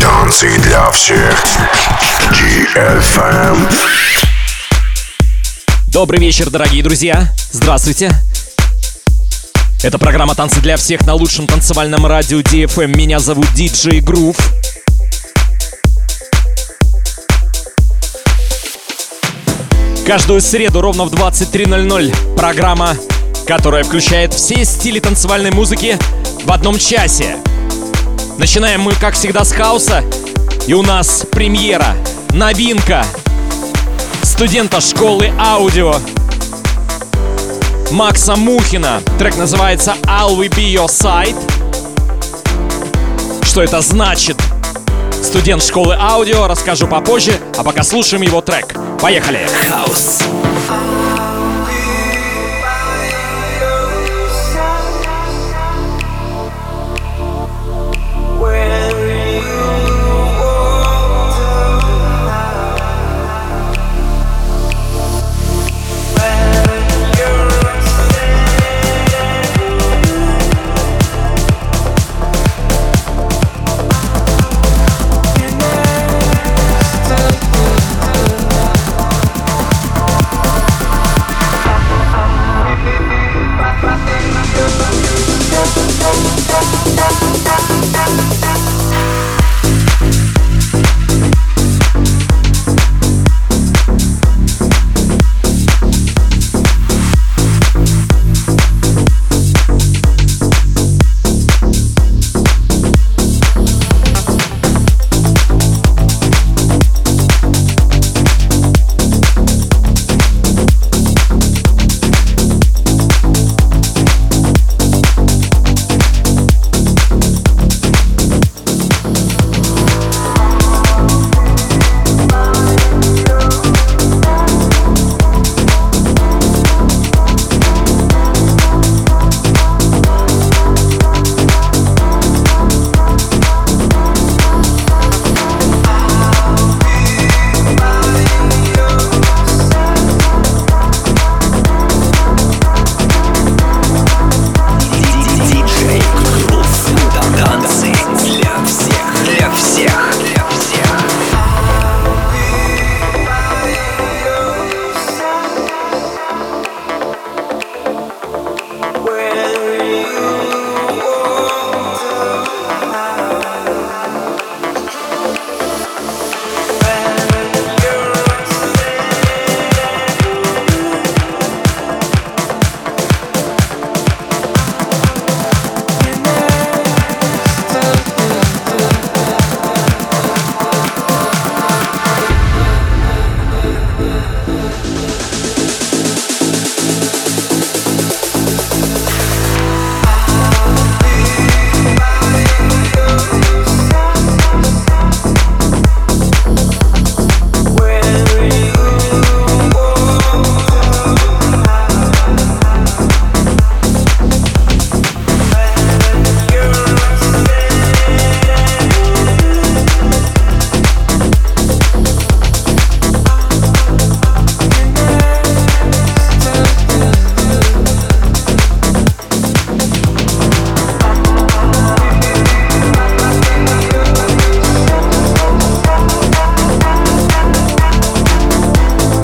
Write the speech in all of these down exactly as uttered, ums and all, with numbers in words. Танцы для всех. джи эф эм. Добрый вечер, дорогие друзья. Здравствуйте. Это программа «Танцы для всех» на лучшем танцевальном радио ди эф эм. Меня зовут Диджей Грув. Каждую среду ровно в двадцать три ноль ноль программа, которая включает все стили танцевальной музыки в одном часе. Начинаем мы, как всегда, с хаоса. И у нас премьера, новинка студента школы аудио Макса Мухина. Трек называется «I'll We Be Your Side». Что это значит? Студент школы аудио, расскажу попозже, а пока слушаем его трек. Поехали! Хаус!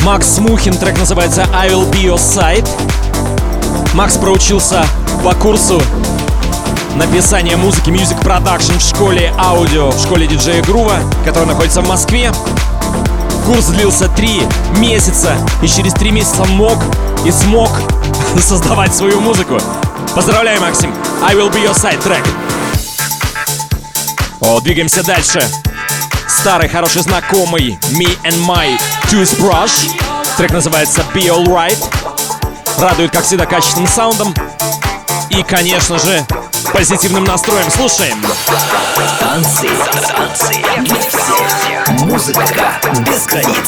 Макс Мухин, трек называется «I Will Be Your Side». Макс проучился по курсу написания музыки Music Production в школе аудио, в школе диджея Грува, которая находится в Москве. Курс длился три месяца, и через три месяца мог и смог создавать свою музыку. Поздравляю, Максим! «I Will Be Your Side» трек. О, двигаемся дальше. Старый хороший знакомый Me and My Toothbrush. Трек называется Be Alright. Радует, как всегда, качественным саундом и, конечно же, позитивным настроем. Слушаем. Танцы, танцы для всех. Музыка без границ.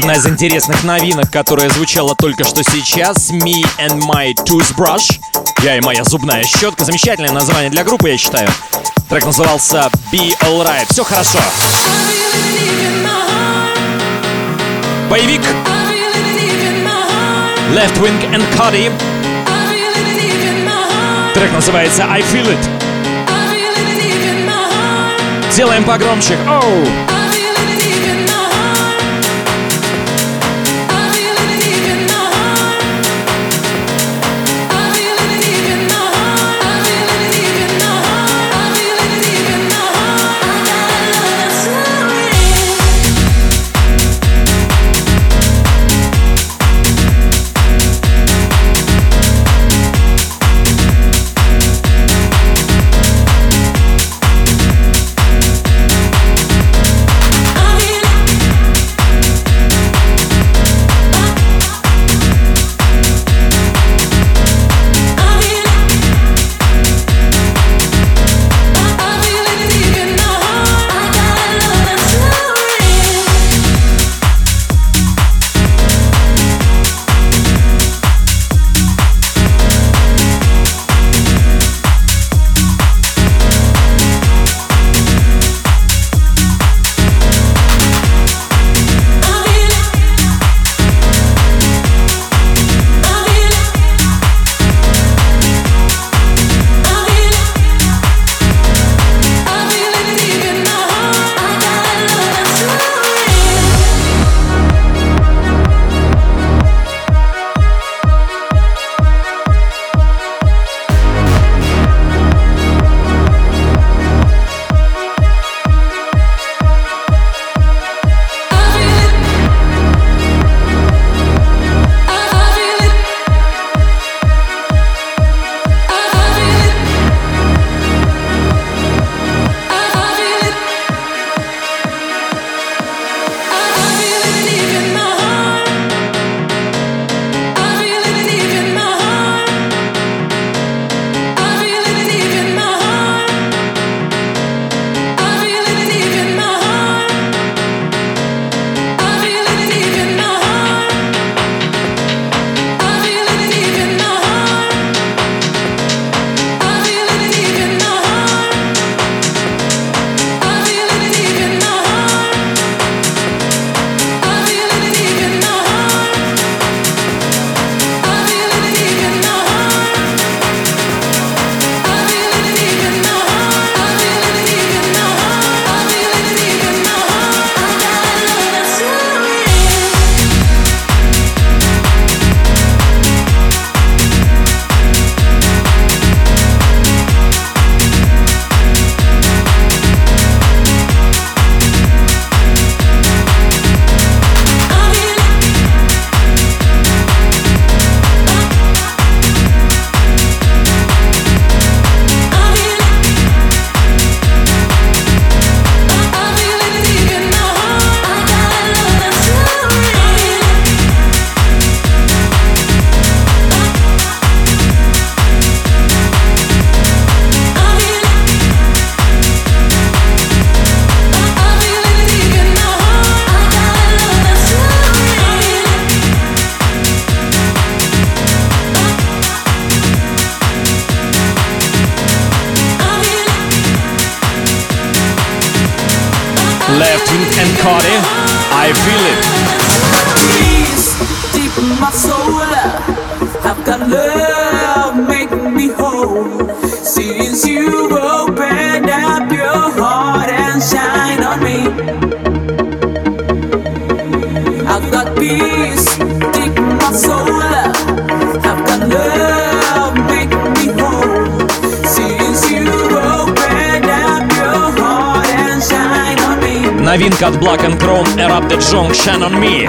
Одна из интересных новинок, которая звучала только что сейчас, Me and My Toothbrush. Я и моя зубная щетка. Замечательное название для группы, я считаю. Трек назывался Be Alright. Все хорошо. Боевик. Left Wing and Cody. Трек называется I Feel It. Делаем погромче. Оу! Новинка от Black and Chrome, A$эй пи Ferg, Shine on Me. I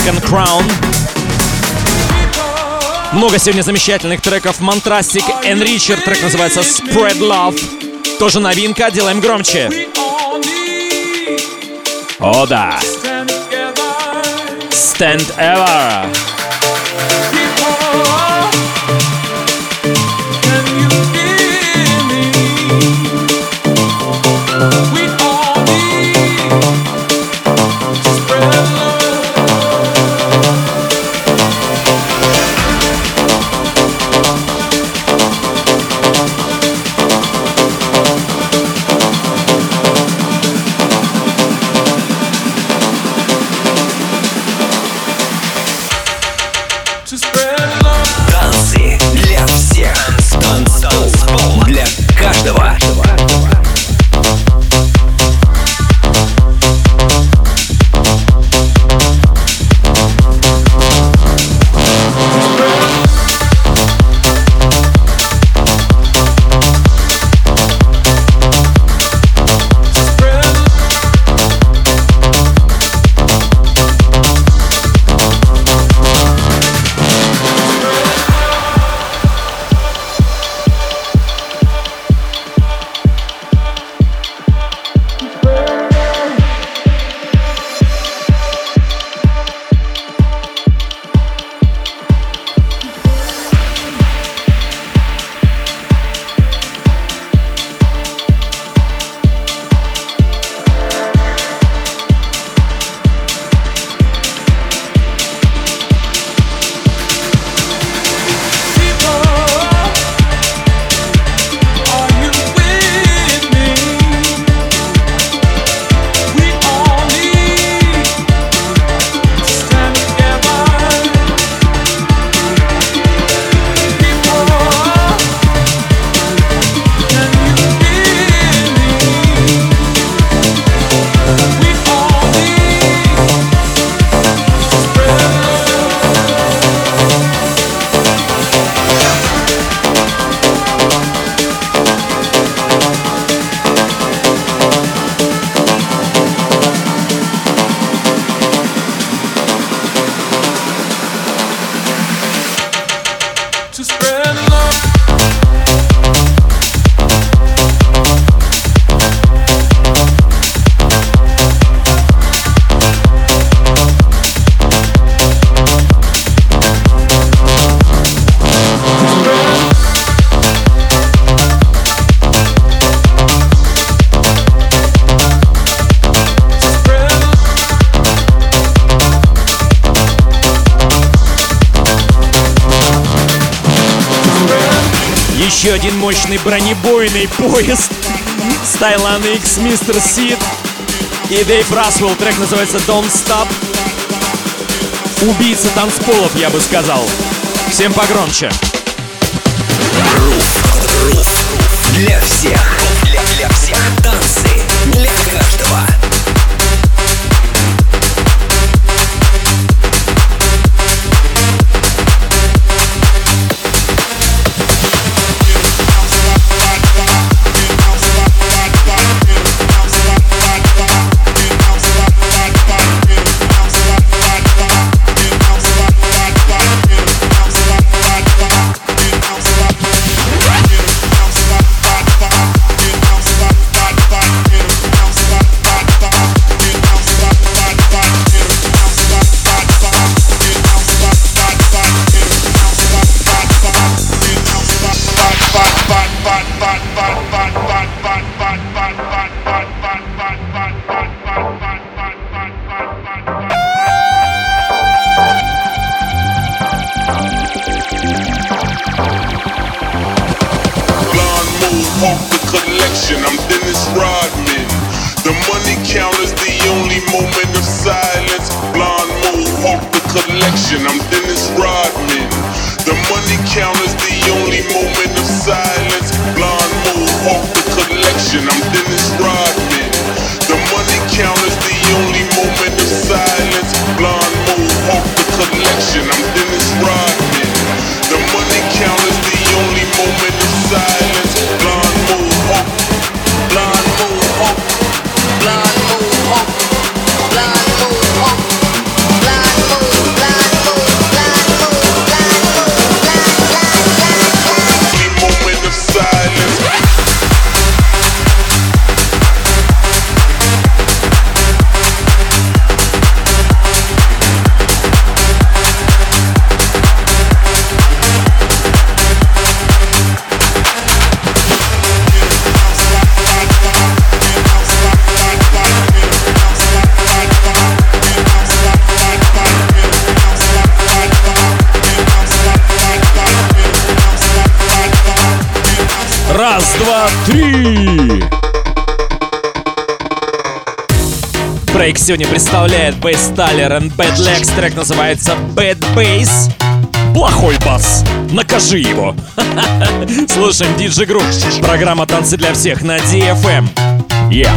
Black and Chrome. Много сегодня замечательных треков. Mantrastic, Enricher, трек называется Spread Love. Тоже новинка, делаем громче. О да! Stand Ever. Еще один мощный бронебойный поезд с Тайлан Икс, Мистер Сид и Дэйв Брасвелл. Трек называется Don't Stop. Убийца танцполов, я бы сказал. Всем погромче. Грув, грув для всех, для, для всех. Танцы для каждого. Blind move, blind move, blind move. Раз, два, три! Брейк сегодня представляет Bass Tyler and Bad Legs. Трек называется Bad Bass. Плохой бас. Накажи его. Слушаем Диджей Грув. Программа «Танцы для всех» на ди эф эм. Yeah.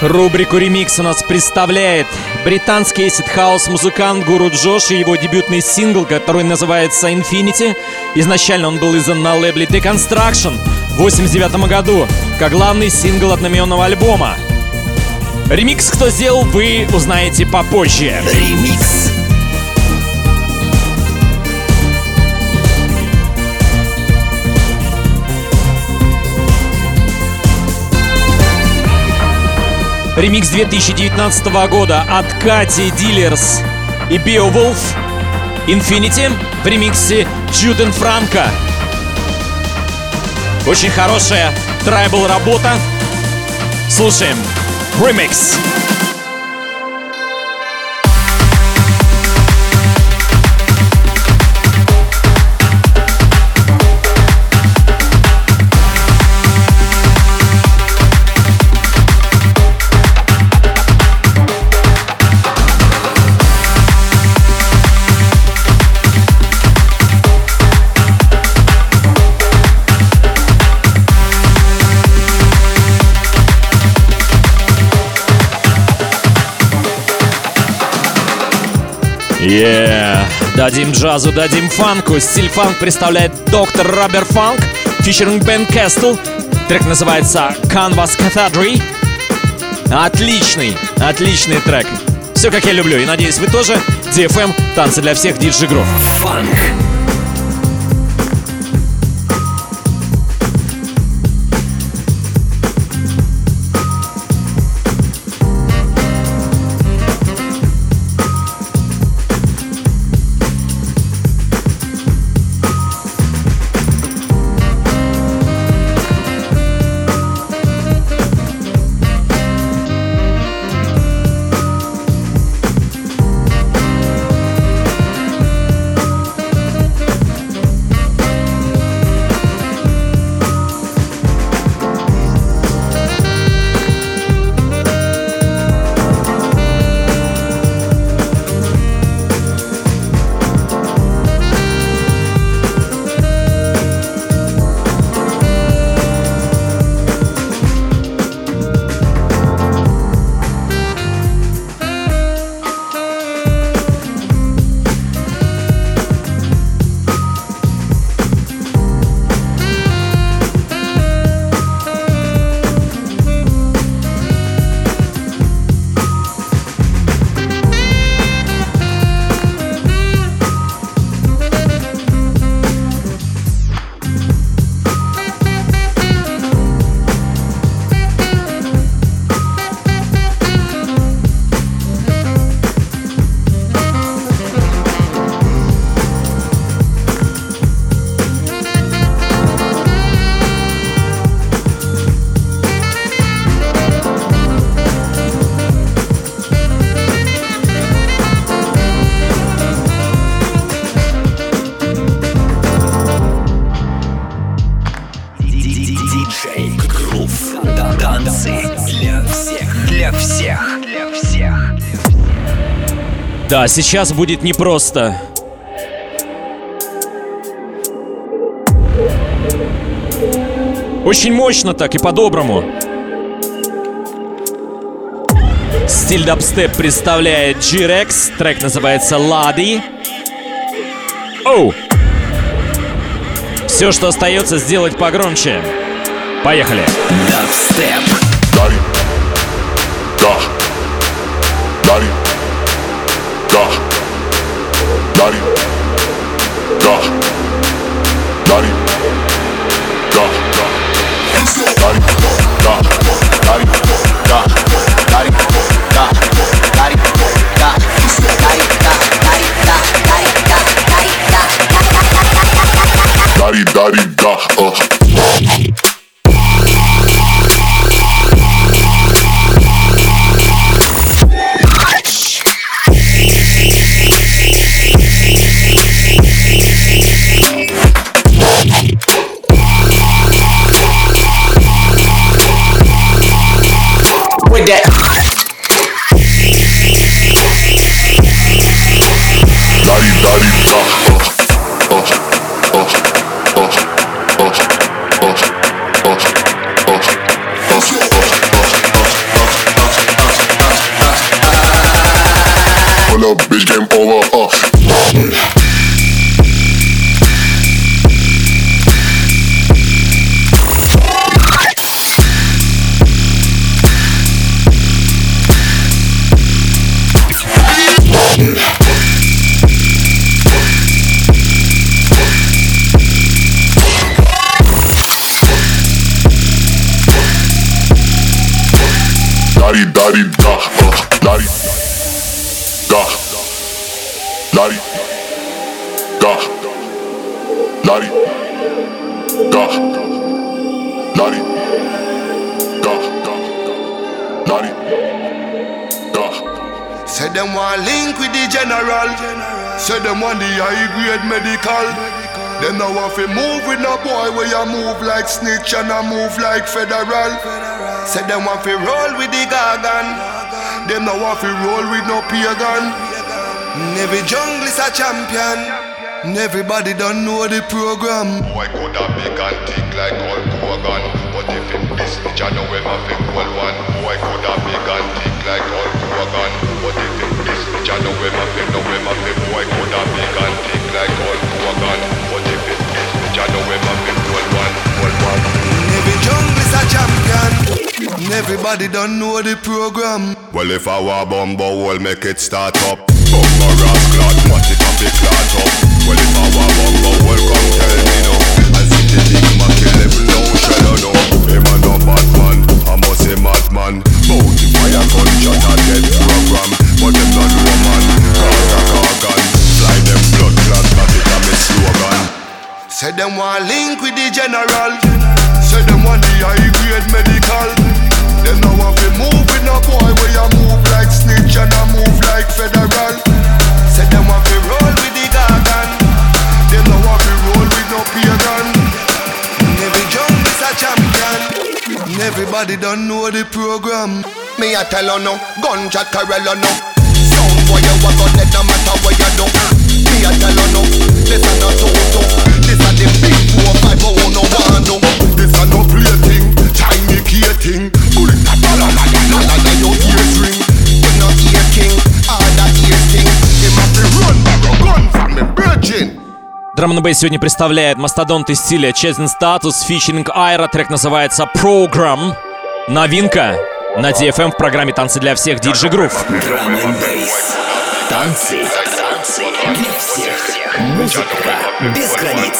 Рубрику «Ремикс» у нас представляет британский эсид-хаус-музыкант Гуру Джош и его дебютный сингл, который называется «Infinity». Изначально он был издан на лейбле Deconstruction в восемьдесят девятом году, как главный сингл одноименного альбома. Ремикс кто сделал, вы узнаете попозже. Ремикс. Ремикс две тысячи девятнадцатого года от Кати Дилерс и BioWolf, Infinity в ремиксе Джуден Франко. Очень хорошая трайбл работа. Слушаем ремикс. Yeah. Дадим джазу, дадим фанку. Стиль фанк представляет доктор Роберт Фанк фичеринг Бен Кэстл. Трек называется Canvas Cathedral. Отличный, отличный трек. Все, как я люблю. И надеюсь, вы тоже. ди эф эм, танцы для всех, Диджей Грув. Фанк. Диджей Грув. Танцы для всех. Для всех. Для всех. Да, сейчас будет непросто. Очень мощно так и по-доброму. Стиль дабстеп представляет G-Rex. Трек называется «Лади». Оу! Все, что остается, сделать погромче. Поехали. Дабстеп. Лади. Да. Лади. Да. Лади. Да. Лади. Да. Лади. Да. Лади. Да. Лади. Да. Лади. Да. Лади. Дари, дари, да, ох. Дари, дари, да. Snitch and I move like federal. Said them want to roll with the gargan. Them no want to roll with no pagan. Every jungle is a champion. Everybody don't know the program. Why could I big and think like old Kogan? But if him this bitch I know him have a cool one. Why could I big and think like old Kogan? But if him this bitch I know him have a no him have a. Why could I big and think like old Kogan? But if him this bitch I know him have a cool one. Every jungle is a champion. Everybody don't know the program. Well, if I were Bumbo, we'll make it start up. Bumbo Ross Clot, watch it up, it clot up. Well, if I were Bumbo, well, come tell me no. I see the nigga kill him, no shadow, no. Him a no madman, I must say madman. Bounty fire gunshot and dead program. But them not woman, cause a cargan. Fly them blood clots, but it a me slogan. Say them want link with the general. Say them want the high grade medical. Them now want to move with no boy where you move like snitch and I move like federal. Say them want to roll with the garden. Them now want to roll with no pagan. Every jungle is a champion. Everybody don't know the program. Me a tell you no, gunshot carrel no. Sound boy you a gun it no matter what you do. Me a tell you no, this a no toto. This a the big four, five, oh, no, one, no. This a no plating, tiny cating. Bullet a dollar, la, la, la, la, your ears ring. You no ear king, all that ear sting. They must be run back a gun from the virgin. Drum and Bass сегодня представляет мастодонт из стиля Chasing Status, фичеринг Ayra. Трек называется Program. Новинка на ди эф эм в программе «Танцы для всех» Диджей Грув. Drum and Bass. Танцы. Танцы для всех. Музыка без границ.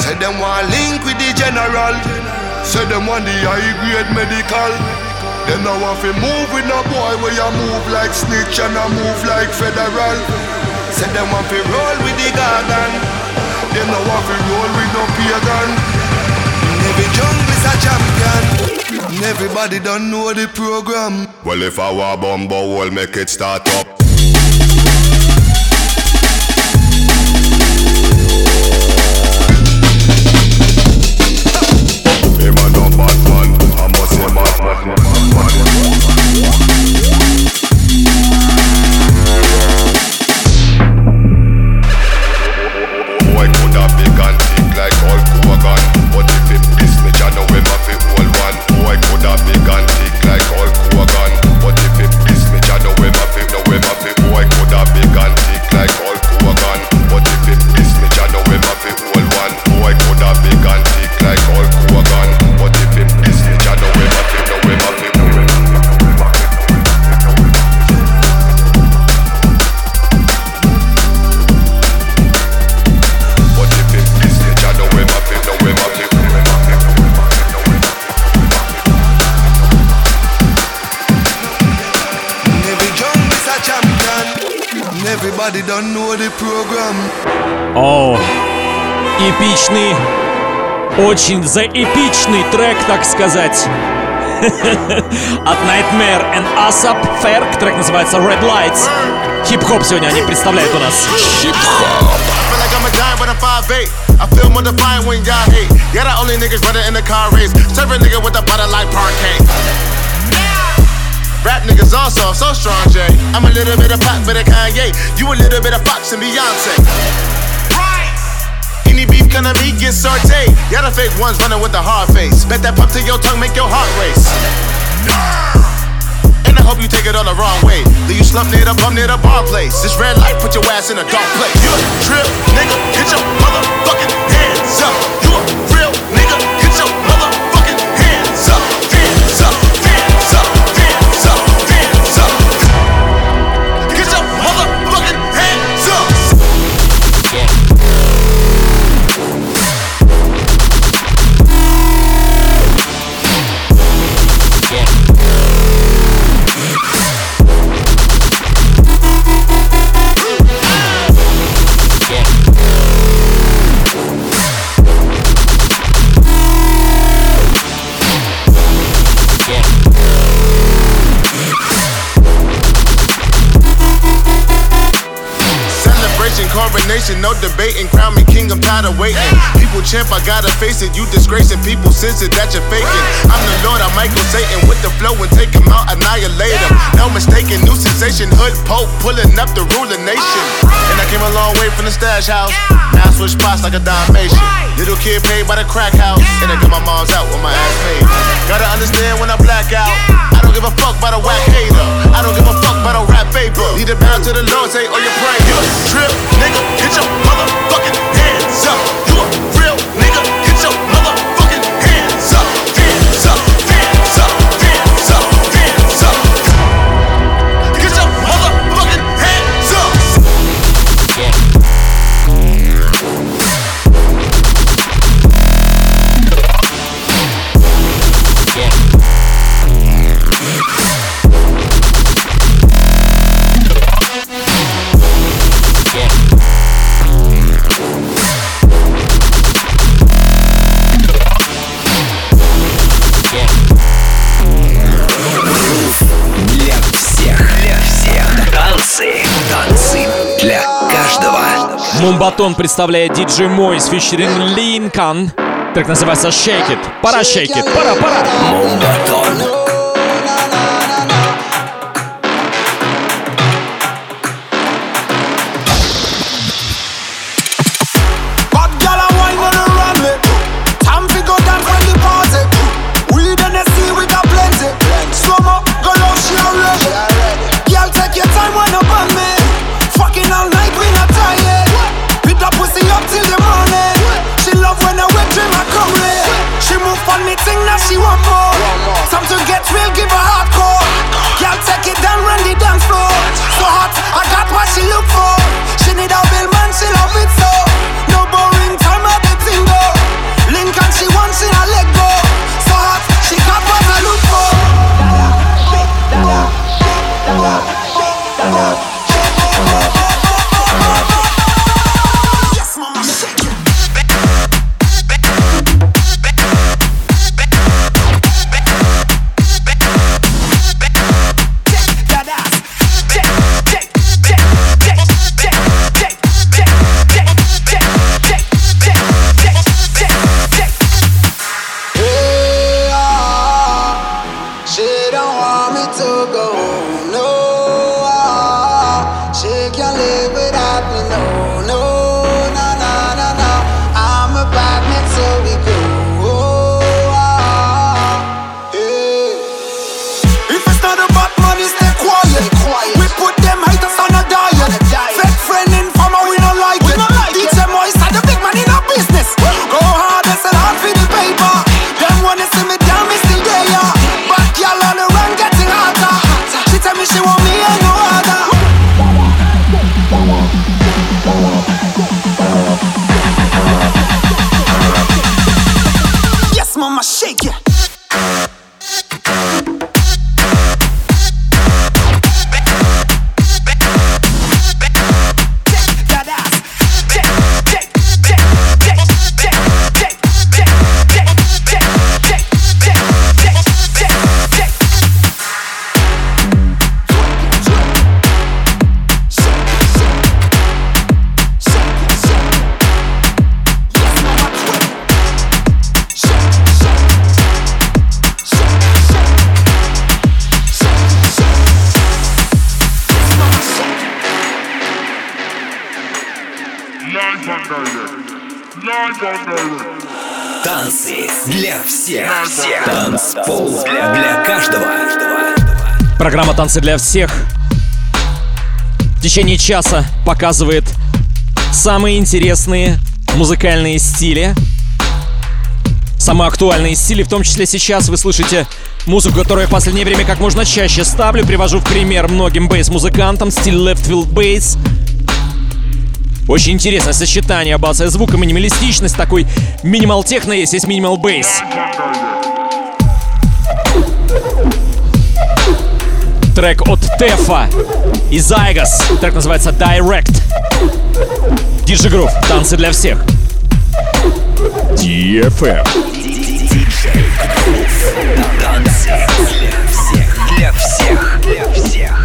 Say them want link with the general. Say them want the high grade medical. Them now want to move with no boy where you move like snitch and I move like federal. Say them want to roll with the garden. Them now want to roll with no pagan. Every jungle is a champion. Everybody don't know the program. Well, if I were Bumbo, we'll make it start up. Everybody don't know the program. О, эпичный, очень заэпичный трек, так сказать, от Nightmare and A$эй пи Ferg. Трек называется Red Lights. Хип-хоп сегодня они представляют у нас. Хип-хоп. I feel more defiant when y'all hate. Yeah, the only niggas better in the car race. Serving nigga with a butter like parquet. Rap niggas all soft, so strong, Jay. I'm a little bit of pop, bit of Kanye. You a little bit of Fox and Beyonce. Right. Any beef gonna be get sauteed. Yeah, the fake ones running with a hard face. Bet that pop to your tongue make your heart race. And I hope you take it all the wrong way. Leave you slump near the bum near the bar place. This red light put your ass in a dark place. You a trip, nigga, get your motherfucking hands up. You a real nigga, get your motherfucking hands up. Hands up, hands up, hands up, hands up. Get your motherfucking hands up. Coronation, no debating, crown me king, I'm tired of waiting. People champ, I gotta face it, you disgracing. People sense it that you're faking. I'm the Lord, I'm Michael Satan. With the flow and take him out, annihilate him. No mistaking, new sensation. Hood Pope, pulling up the ruling nation. And I came a long way from the stash house. Now I switch spots like a Dalmatian. Little kid paid by the crack house. And I got my mom's out with my ass paid. Gotta understand when I black out, I don't give a fuck about a whack hater. I don't give a fuck about a rap paper. Need a bound to the Lord, say all your prayers. You a trip, nigga, get your motherfucking hands up. You a real nigga, get your motherfucking hands up. Hands up, hands up, hands up, hands up. Get your motherfucking hands up. Мумбатон представляет диджей Мой с фичеринг Линкан. Трек называется Shake It. Пора Shake It. Пора, пора. Мумбатон. She want more, time to get Танцы для всех. Танцпол для каждого. Программа «Танцы для всех» в течение часа показывает самые интересные музыкальные стили, самые актуальные стили, в том числе сейчас вы слышите музыку, которую я в последнее время как можно чаще ставлю. Привожу в пример многим бейс-музыкантам стиль Left Field Bass. Очень интересное сочетание баса и звука, минималистичность, такой минимал-техно есть, есть минимал-бейс. Трек от Тефа и Зайгас. Трек называется Direct. Диджей Грув. Танцы для всех. ди эф эм. Диджей Грув. Танцы для всех. Для всех. Для всех.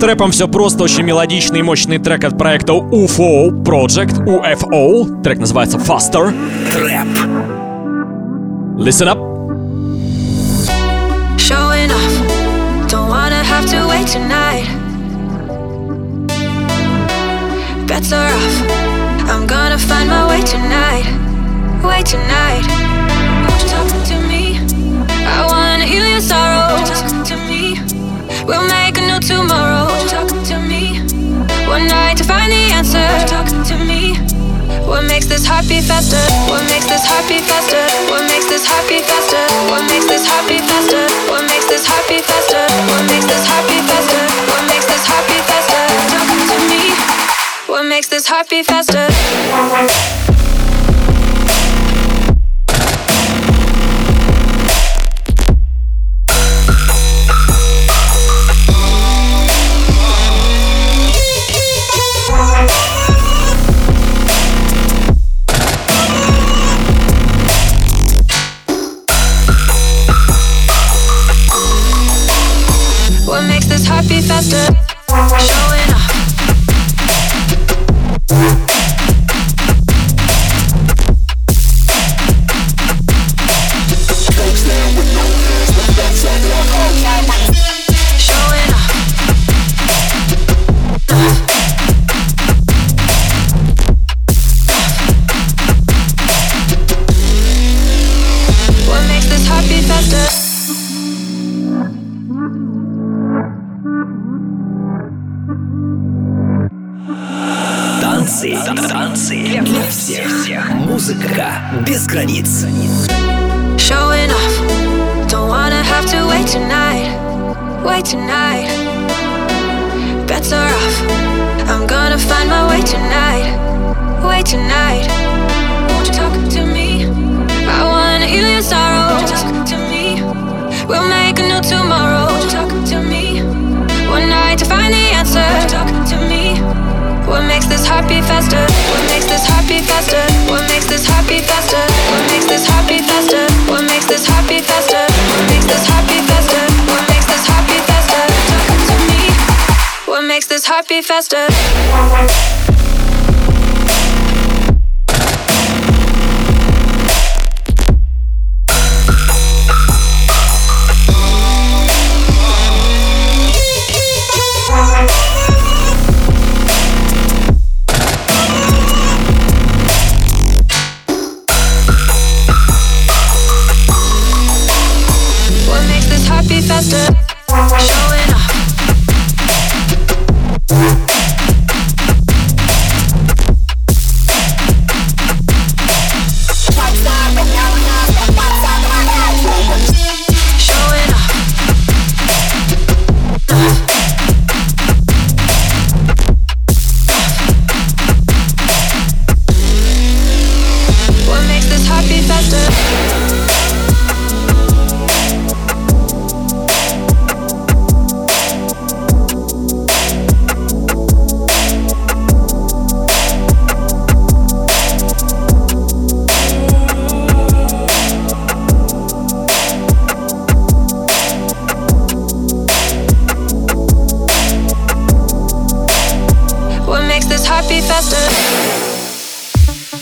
Трэпом все просто, очень мелодичный и мощный трек от проекта ю эф о Project, ю эф о. Трек называется Faster. Trap. Listen up. Showing off. Don't wanna have to wait tonight. Better off. I'm gonna find my way tonight. Way tonight. Won't you talk to me? I wanna heal your sorrow. Won't you talk to me? We'll make a new tomorrow. Won't you talk to me? One night to find the answer. Won't you talk to me? What makes this heart beat faster? What makes this heart beat faster? What makes this heart beat faster? What makes this heart beat faster? What makes this heart beat faster? What makes this heart beat faster? What makes this heart beat faster? Talk to me. What makes this heart beat faster?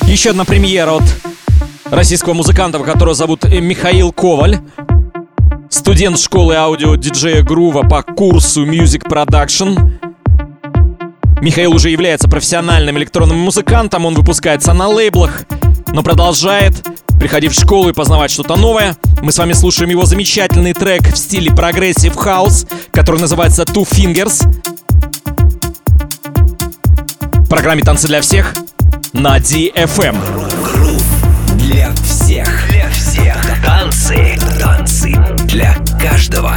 Еще одна премьера от российского музыканта, которого зовут Михаил Коваль, студент школы аудио диджея Грува по курсу Music Production. Михаил уже является профессиональным электронным музыкантом, он выпускается на лейблах, но продолжает приходить в школу и познавать что-то новое. Мы с вами слушаем его замечательный трек в стиле прогрессив хаус, который называется Two Fingers. В программе «Танцы для всех» на ди эф эм. Грув для всех. Для всех. Танцы. Танцы для каждого.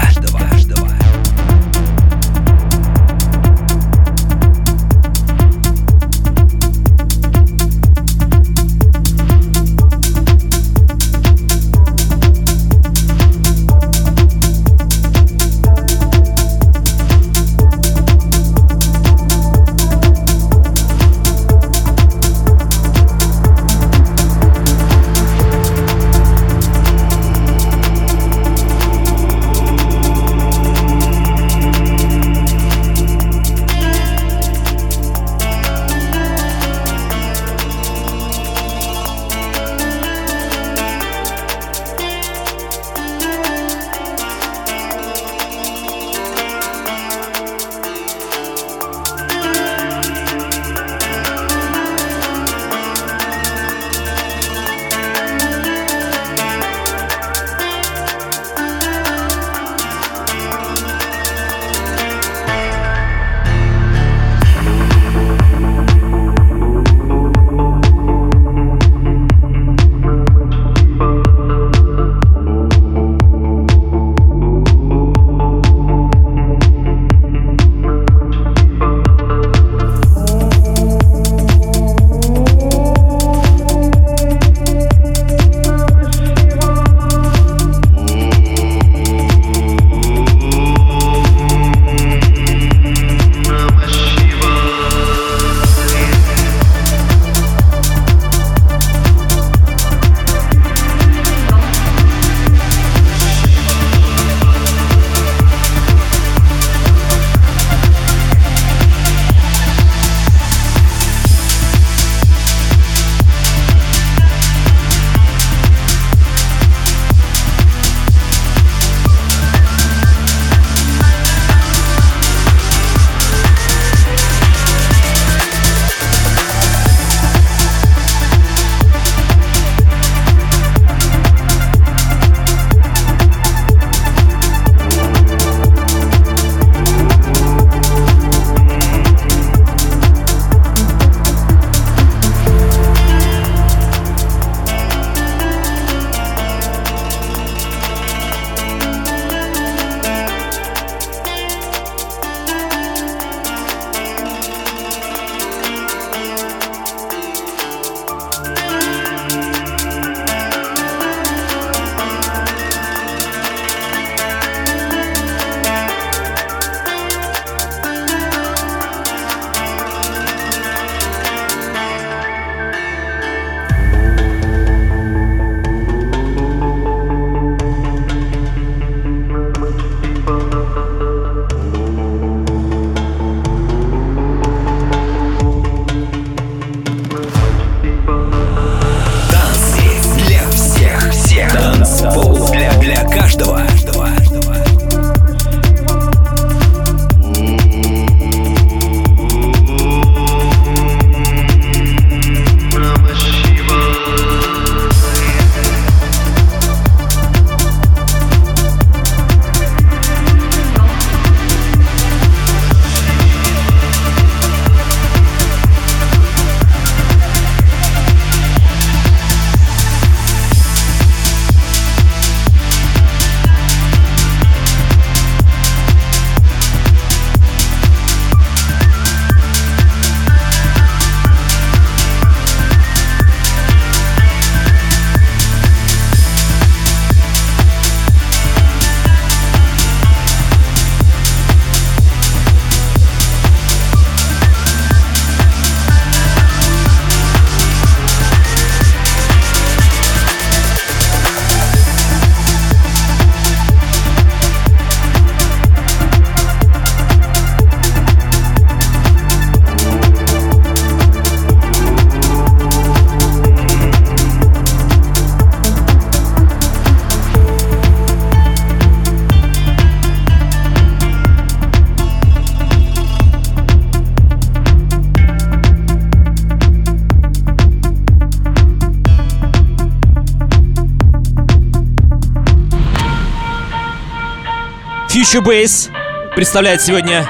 Future Bass представляет сегодня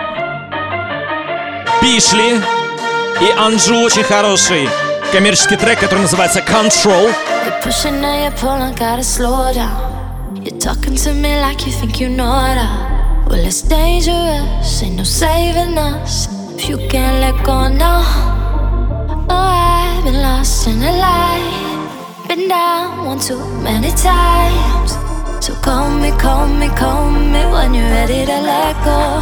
Пишли и Анджу. Очень хороший коммерческий трек, который называется Control. You're talking to me like you think you know it all. Well, it's dangerous, ain't no saving us if you can't let go now. Oh, I've been lost in a lie, been down one too many times. So call me, call me, call me when you're ready to let go.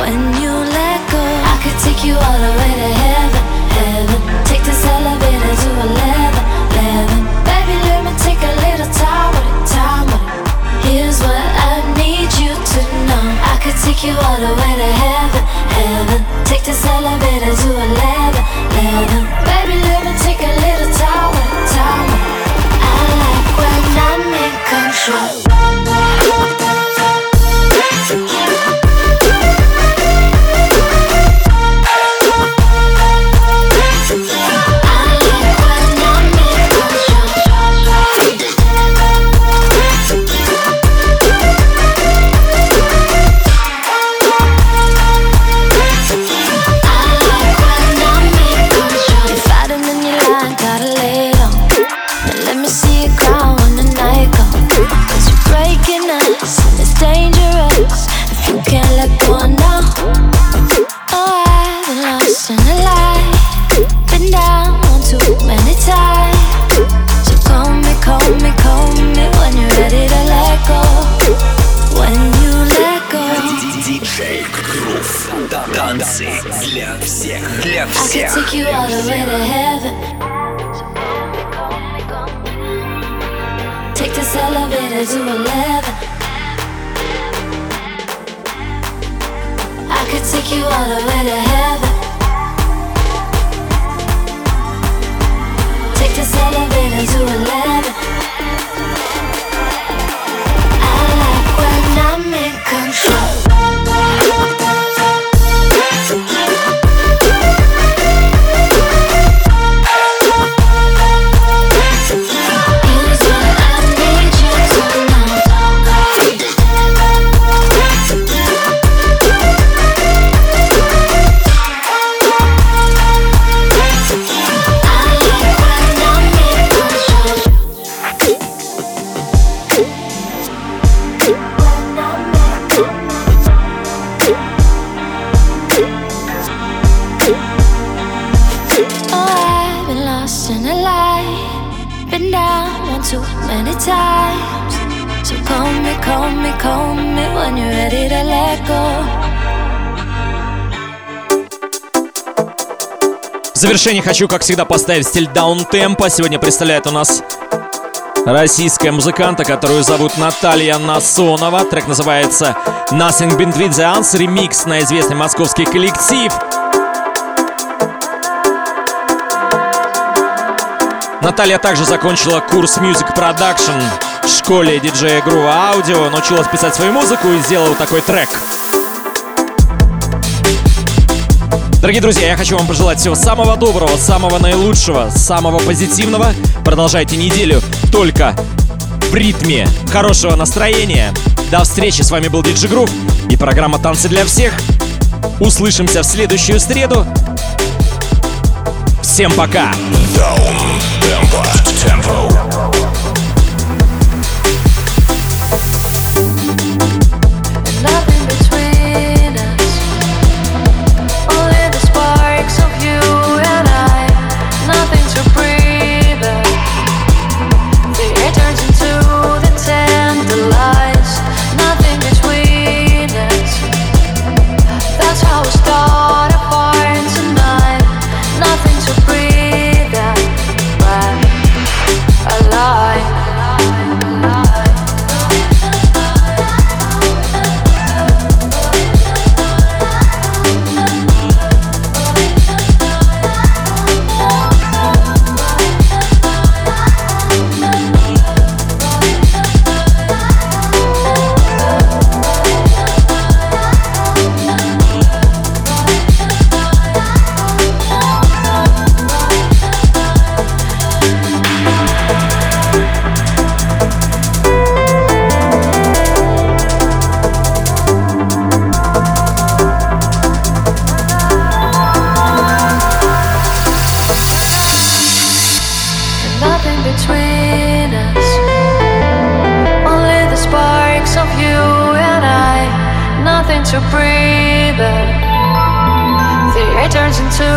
When you let go, I could take you all the way to heaven, heaven. Take this elevator to eleven, eleven. Baby, let me take a little time with it, time with it. Here's what I need you to know. I could take you all the way to heaven, heaven. Take this elevator to eleven, eleven. Baby, let me take a little time with it, time with it. I like when I'm in control. Танцы для всех, для всех. I could take you all the way to heaven. Take this elevator to eleven. I could take you all the way to heaven. Take this elevator to eleven. I like when I'm in control. В завершение хочу, как всегда, поставить стиль даунтемпа. Сегодня представляет у нас российская музыканта, которую зовут Наталья Насонова. Трек называется Nothing Between the Us, ремикс на известный московский коллектив. Наталья также закончила курс Music Production в школе диджея Грува Аудио, научилась писать свою музыку и сделала такой трек. Дорогие друзья, я хочу вам пожелать всего самого доброго, самого наилучшего, самого позитивного. Продолжайте неделю только в ритме хорошего настроения. До встречи, с вами был Диджей Грув и программа «Танцы для всех». Услышимся в следующую среду. Всем пока! I to breathe it. The air turns into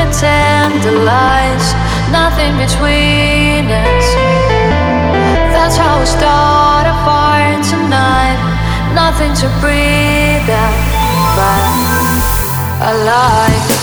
the tender lies, nothing between us. That's how we start a fire tonight, nothing to breathe out, but alive.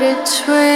Between